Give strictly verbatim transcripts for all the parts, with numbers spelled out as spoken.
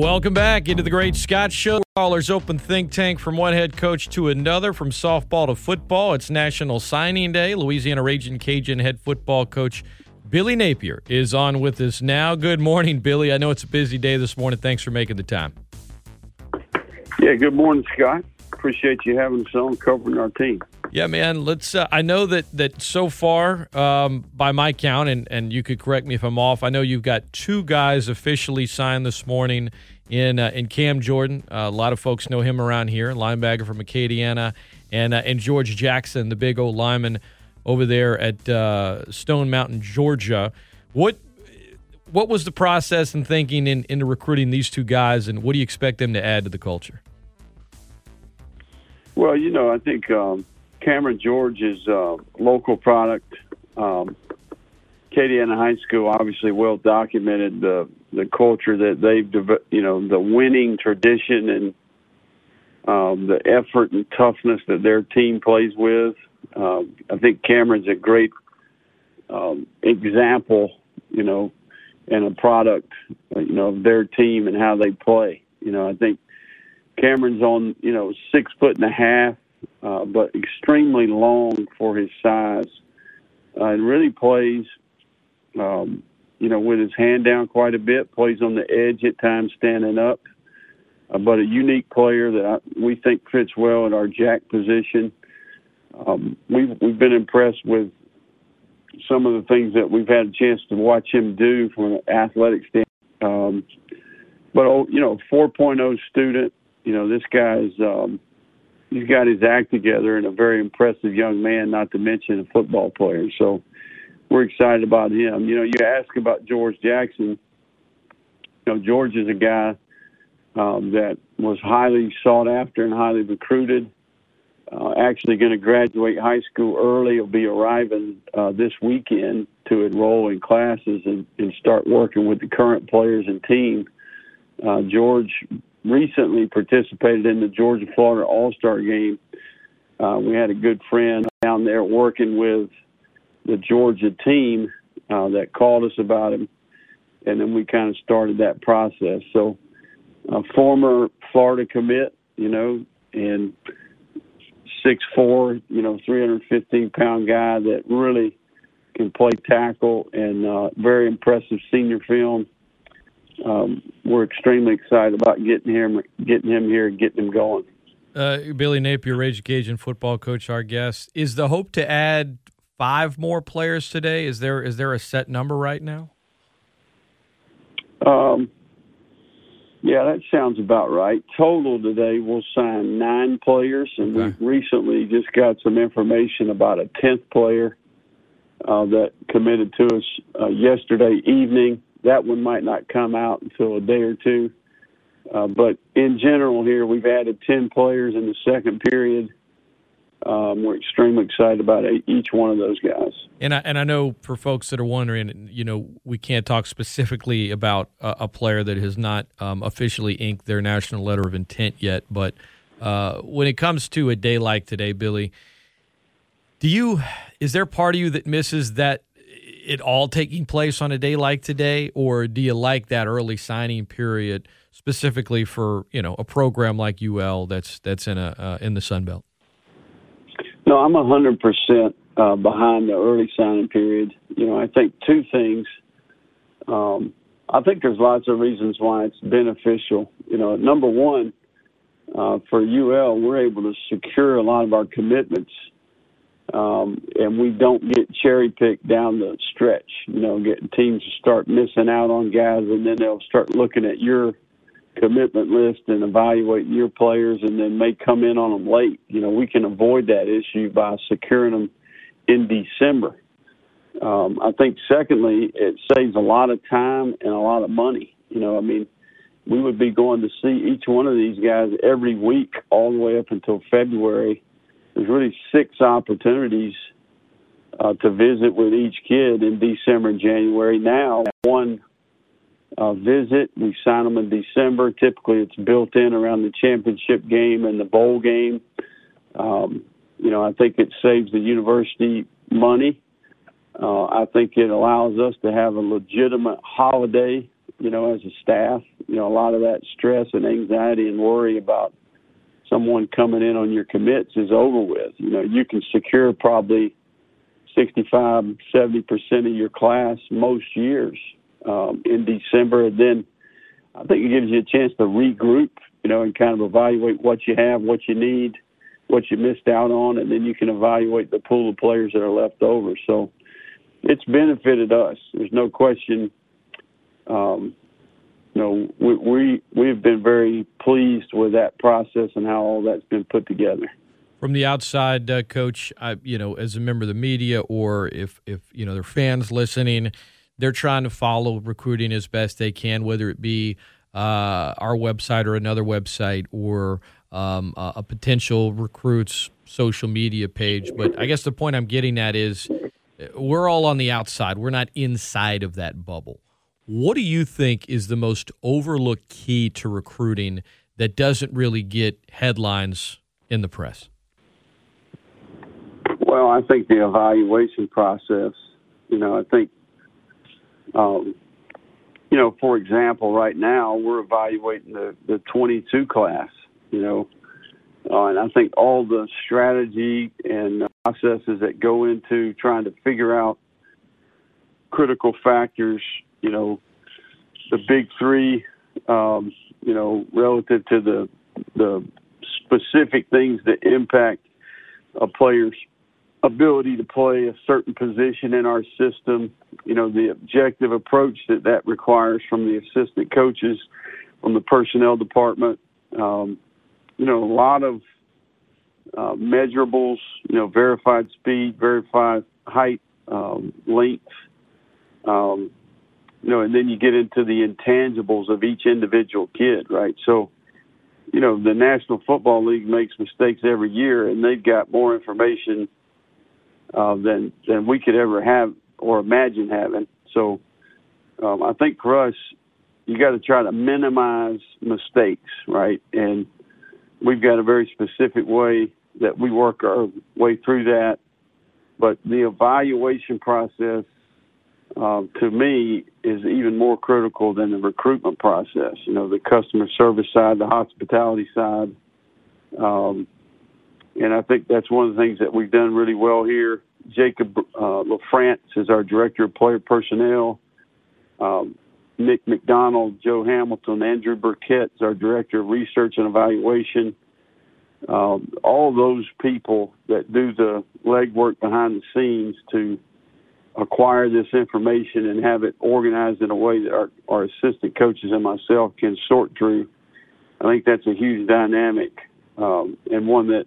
Welcome back into the Great Scott Show. Callers open think tank from one head coach to another, from softball to football. It's National Signing Day. Louisiana Ragin' Cajun head football coach Billy Napier is on with us now. Good morning, Billy. I know it's a busy day this morning. Thanks for making the time. Yeah, good morning, Scott. Appreciate you having us on, covering our team. Yeah, man. Let's. Uh, I know that that so far, um, by my count, and, and you could correct me if I'm off, I know you've got two guys officially signed this morning in uh, in Cam Jordan. Uh, a lot of folks know him around here, linebacker from Acadiana, and uh, and George Jackson, the big old lineman over there at uh, Stone Mountain, Georgia. What what was the process and thinking in into recruiting these two guys, and what do you expect them to add to the culture? Well, you know, I think um, Cameron George is a local product. Um, Katy Anna High School, obviously well documented the the culture that they've, you know, the winning tradition and um, the effort and toughness that their team plays with. Uh, I think Cameron's a great um, example, you know, and a product, you know, of their team and how they play. You know, I think Cameron's on, you know, six foot and a half, uh, but extremely long for his size, uh, and really plays, um, you know, with his hand down quite a bit, plays on the edge at times standing up, uh, but a unique player that I, we think fits well at our jack position. Um, we've, we've been impressed with some of the things that we've had a chance to watch him do from an athletic standpoint. Um, but, you know, four point oh student, you know, this guy's um, he's got his act together and a very impressive young man, not to mention a football player. So we're excited about him. You know, you ask about George Jackson. You know, George is a guy um, that was highly sought after and highly recruited. Uh, actually going to graduate high school early. He'll be arriving uh, this weekend to enroll in classes and, and start working with the current players and team. Uh, George recently participated in the Georgia-Florida All-Star game. Uh, we had a good friend down there working with the Georgia team uh, that called us about him, and then we kind of started that process. So a former Florida commit, you know, and – six foot four, you know, three hundred fifteen pound guy that really can play tackle, and uh, very impressive senior film. Um, we're extremely excited about getting him, getting him here and getting him going. Uh, Billy Napier, Ragin' Cajun football coach, our guest. Is the hope to add five more players today? Is there is there a set number right now? Um. Yeah, that sounds about right. Total today, we'll sign nine players, and okay. We recently just got some information about a tenth player uh, that committed to us uh, yesterday evening. That one might not come out until a day or two. Uh, but in general here, we've added ten players in the second period. Um, we're extremely excited about each one of those guys. And I, and I know for folks that are wondering, you know, we can't talk specifically about a, a player that has not um, officially inked their national letter of intent yet. But uh, when it comes to a day like today, Billy, do you is there part of you that misses that it all taking place on a day like today, or do you like that early signing period specifically for, you know, a program like U L that's that's in a uh, in the Sun Belt? No, I'm one hundred percent uh, behind the early signing period. You know, I think two things. Um, I think there's lots of reasons why it's beneficial. You know, number one, uh, for U L, we're able to secure a lot of our commitments, um, and we don't get cherry-picked down the stretch. You know, getting teams to start missing out on guys, and then they'll start looking at your commitment list and evaluate your players, and then may come in on them late. You know, we can avoid that issue by securing them in December. Um, I think, secondly, it saves a lot of time and a lot of money. You know, I mean, we would be going to see each one of these guys every week all the way up until February. There's really six opportunities uh, to visit with each kid in December and January. Now, one Uh, visit. We sign them in December. Typically, it's built in around the championship game and the bowl game. Um, you know, I think it saves the university money. Uh, I think it allows us to have a legitimate holiday, you know, as a staff. you know, a lot of that stress and anxiety and worry about someone coming in on your commits is over with. You know, you can secure probably sixty-five, seventy percent of your class most years um, in December. And then I think it gives you a chance to regroup, you know, and kind of evaluate what you have, what you need, what you missed out on, and then you can evaluate the pool of players that are left over. So it's benefited us. There's no question. Um, you know, we, we, we've been very pleased with that process and how all that's been put together. From the outside, uh, Coach, I, you know, as a member of the media, or if, if you know, there are fans listening, they're trying to follow recruiting as best they can, whether it be uh, our website or another website, or um, a, a potential recruit's social media page. But I guess the point I'm getting at is we're all on the outside. We're not inside of that bubble. What do you think is the most overlooked key to recruiting that doesn't really get headlines in the press? Well, I think the evaluation process, you know, I think, um, you know, for example, right now we're evaluating the, the twenty-two class, you know, uh, and I think all the strategy and processes that go into trying to figure out critical factors, you know, the big three, um, you know, relative to the, the specific things that impact a player's ability to play a certain position in our system, you know, the objective approach that that requires from the assistant coaches, from the personnel department, um, you know, a lot of uh, measurables, you know, verified speed, verified height, um, length, um, you know, and then you get into the intangibles of each individual kid, right? So, you know, the National Football League makes mistakes every year, and they've got more information Uh, than than we could ever have or imagine having. So um, I think for us, you got to try to minimize mistakes, right? And we've got a very specific way that we work our way through that. But the evaluation process, uh, to me, is even more critical than the recruitment process. You know, the customer service side, the hospitality side, um and I think that's one of the things that we've done really well here. Jacob uh, LaFrance is our director of player personnel. Um, Nick McDonald, Joe Hamilton, Andrew Burkett is our director of research and evaluation. Um, all those people that do the legwork behind the scenes to acquire this information and have it organized in a way that our, our assistant coaches and myself can sort through. I think that's a huge dynamic um, and one that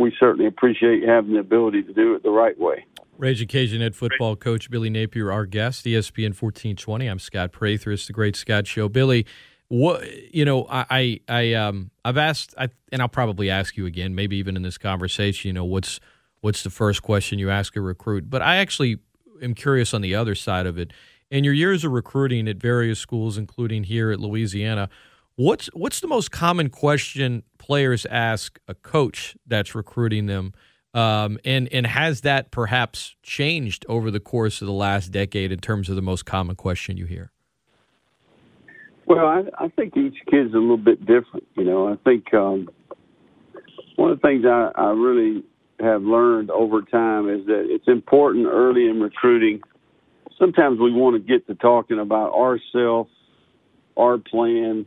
we certainly appreciate having the ability to do it the right way. Ragin' Cajun head football coach Billy Napier, our guest, E S P N fourteen twenty. I'm Scott Prather. It's the Great Scott Show. Billy, what you know, I, I um, I've asked, I, and I'll probably ask you again, maybe even in this conversation. You know, what's what's the first question you ask a recruit? But I actually am curious on the other side of it. In your years of recruiting at various schools, including here at Louisiana, What's what's the most common question players ask a coach that's recruiting them, um, and and has that perhaps changed over the course of the last decade in terms of the most common question you hear? Well, I, I think each kid's a little bit different. You know, I think um, one of the things I, I really have learned over time is that it's important early in recruiting. Sometimes we want to get to talking about ourselves, our plan,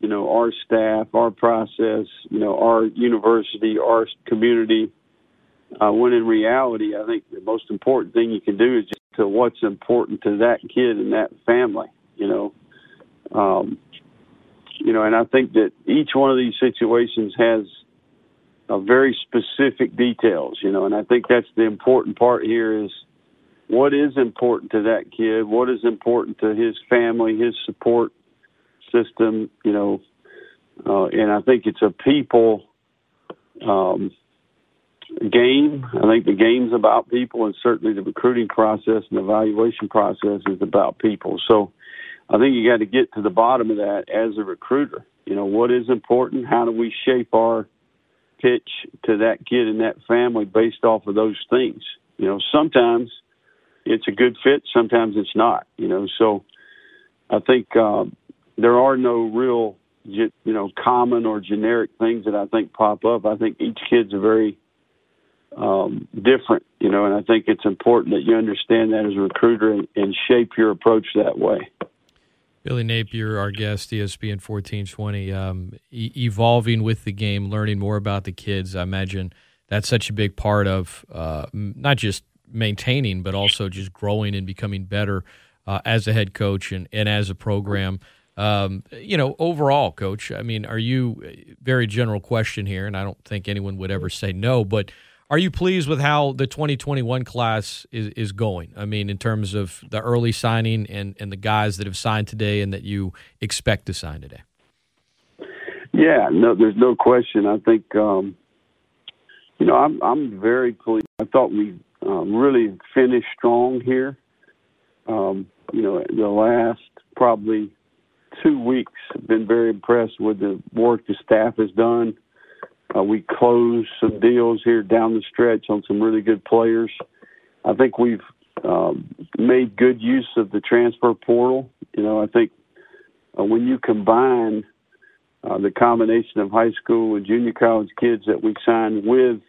you know, our staff, our process, you know, our university, our community, uh, when in reality, I think the most important thing you can do is just to what's important to that kid and that family, you know. Um, you know, and I think that each one of these situations has a very specific details, you know, and I think that's the important part here is what is important to that kid, what is important to his family, his support system, you know, uh, and I think it's a people um, game. I think the game's about people, and certainly the recruiting process and evaluation process is about people. So I think you got to get to the bottom of that as a recruiter. You know, what is important? How do we shape our pitch to that kid and that family based off of those things? You know, sometimes it's a good fit, sometimes it's not, you know. So I think um, there are no real, you know, common or generic things that I think pop up. I think each kid's a very um, different, you know, and I think it's important that you understand that as a recruiter and, and shape your approach that way. Billy Napier, our guest, E S P N fourteen twenty, um, e- evolving with the game, learning more about the kids. I imagine that's such a big part of uh, not just maintaining, but also just growing and becoming better uh, as a head coach and, and as a program. Um, you know, overall, Coach, I mean, are you, very general question here, and I don't think anyone would ever say no, but are you pleased with how the twenty twenty-one class is, is going? I mean, in terms of the early signing and, and the guys that have signed today and that you expect to sign today? Yeah, no, there's no question. I think, um, you know, I'm, I'm very pleased. I thought we um, really finished strong here. Um, you know, the last probably two weeks, I've been very impressed with the work the staff has done. Uh, we closed some deals here down the stretch on some really good players. I think we've um, made good use of the transfer portal. You know, I think uh, when you combine uh, the combination of high school and junior college kids that we signed with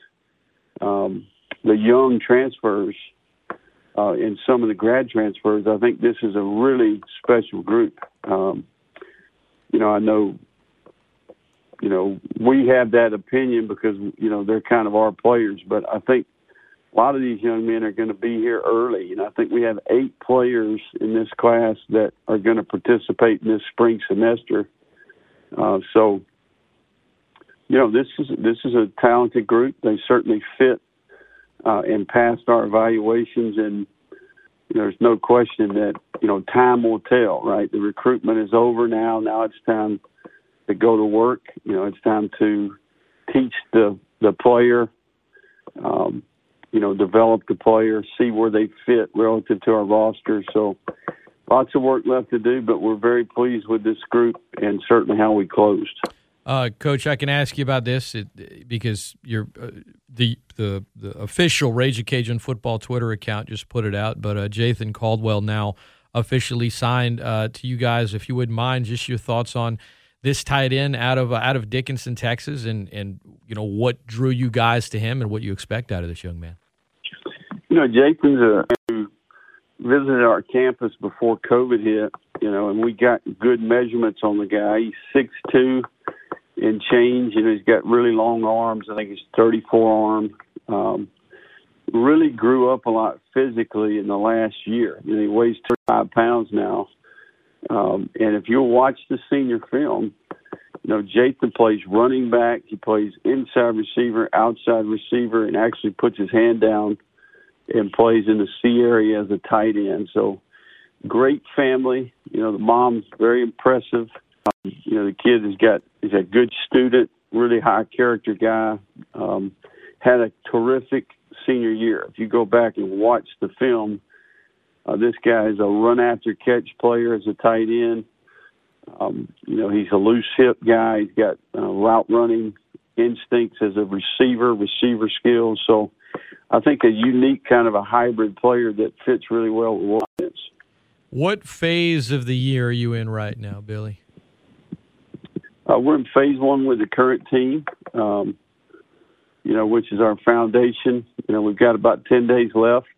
um, the young transfers uh, and some of the grad transfers, I think this is a really special group. Um, you know, I know You know, we have that opinion because, you know, they're kind of our players. But I think a lot of these young men are going to be here early. And I think we have eight players in this class that are going to participate in this spring semester. Uh, so, you know, this is this is a talented group. They certainly fit uh, and passed our evaluations. And you know, there's no question that, you know, time will tell, right? The recruitment is over now. Now it's time to go to work. You know, it's time to teach the, the player, um, you know, develop the player, see where they fit relative to our roster. So lots of work left to do, but we're very pleased with this group and certainly how we closed. Uh, Coach, I can ask you about this it, because you're, uh, the, the the official Ragin' Cajun football Twitter account just put it out, but uh, Jayson Caldwell now officially signed uh, to you guys. If you wouldn't mind, just your thoughts on this tight end out of uh, out of Dickinson, Texas, and, and you know what drew you guys to him and what you expect out of this young man. You know, Jason's a who visited our campus before COVID hit, you know, and we got good measurements on the guy. He's six two and change, and he's got really long arms. I think he's thirty-four arm. Um, really grew up a lot physically in the last year. You know, he weighs thirty-five pounds now. Um, and if you'll watch the senior film, you know, Jayson plays running back. He plays inside receiver, outside receiver, and actually puts his hand down and plays in the C area as a tight end. So great family. You know, the mom's very impressive. Um, you know, the kid has got, he's a good student, really high character guy. Um, had a terrific senior year. If you go back and watch the film, Uh, this guy is a run-after-catch player as a tight end. Um, you know, he's a loose-hip guy. He's got uh, route-running instincts as a receiver, receiver skills. So I think a unique kind of a hybrid player that fits really well with offense. What phase of the year are you in right now, Billy? Uh, we're in phase one with the current team, um, you know, which is our foundation. You know, we've got about ten days left.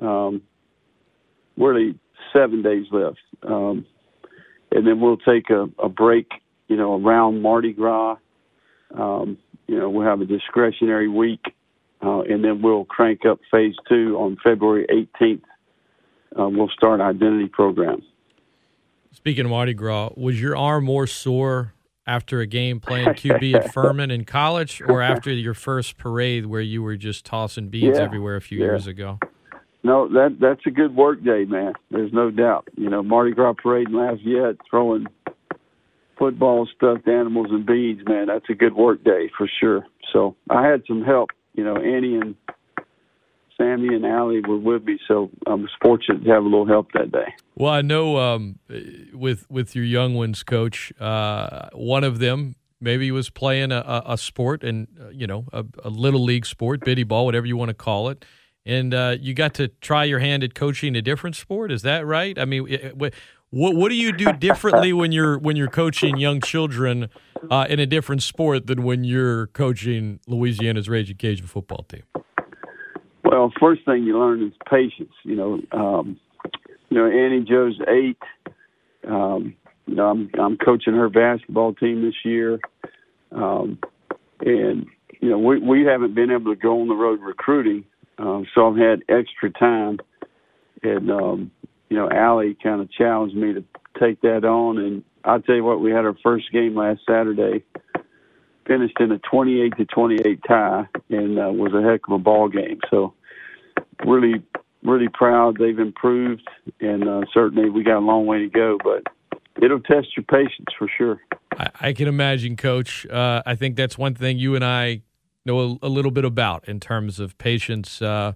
Um Really, seven days left, um, and then we'll take a, a break. You know, around Mardi Gras, um, you know, we'll have a discretionary week, uh, and then we'll crank up phase two on February eighteenth. Um, we'll start an identity program. Speaking of Mardi Gras, was your arm more sore after a game playing Q B at Furman in college, or after your first parade where you were just tossing beads yeah. everywhere a few yeah. years ago? No, that that's a good work day, man. There's no doubt. You know, Mardi Gras parade in Lafayette, throwing football, stuffed animals, and beads, man, that's a good work day for sure. So I had some help. You know, Annie and Sammy and Allie were with me, so I was fortunate to have a little help that day. Well, I know um, with, with your young ones, Coach, uh, one of them maybe was playing a, a sport and, uh, you know, a, a little league sport, bitty ball, whatever you want to call it. And uh, you got to try your hand at coaching a different sport. Is that right? I mean, What what do you do differently when you're when you're coaching young children uh, in a different sport than when you're coaching Louisiana's Ragin' Cajun football team? Well, first thing you learn is patience. You know, um, you know, Annie Jo's eight. Um, you know, I'm I'm coaching her basketball team this year, um, and you know we we haven't been able to go on the road recruiting, um, so I've had extra time, and um, you know, Allie kind of challenged me to take that on, and I'll tell you what, we had our first game last Saturday, finished in a twenty-eight to twenty-eight tie, and uh, was a heck of a ball game. So really, really proud they've improved, and uh, certainly we got a long way to go, but it'll test your patience for sure. I, I can imagine, Coach. Uh, I think that's one thing you and I know a, a little bit about in terms of patience, uh,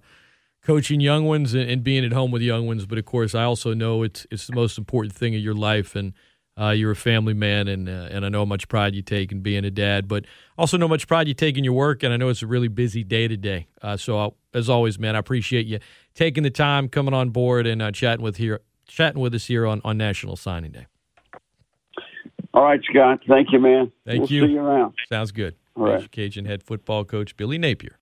coaching young ones and, and being at home with young ones. But, of course, I also know it's it's the most important thing in your life, and uh, you're a family man, and uh, and I know how much pride you take in being a dad, but also know how much pride you take in your work, and I know it's a really busy day today. Uh, so, I'll, as always, man, I appreciate you taking the time, coming on board, and uh, chatting with here, chatting with us here on, on National Signing Day. All right, Scott. Thank you, man. Thank we'll you. See you around. Sounds good. All right. Cajun head football coach Billy Napier.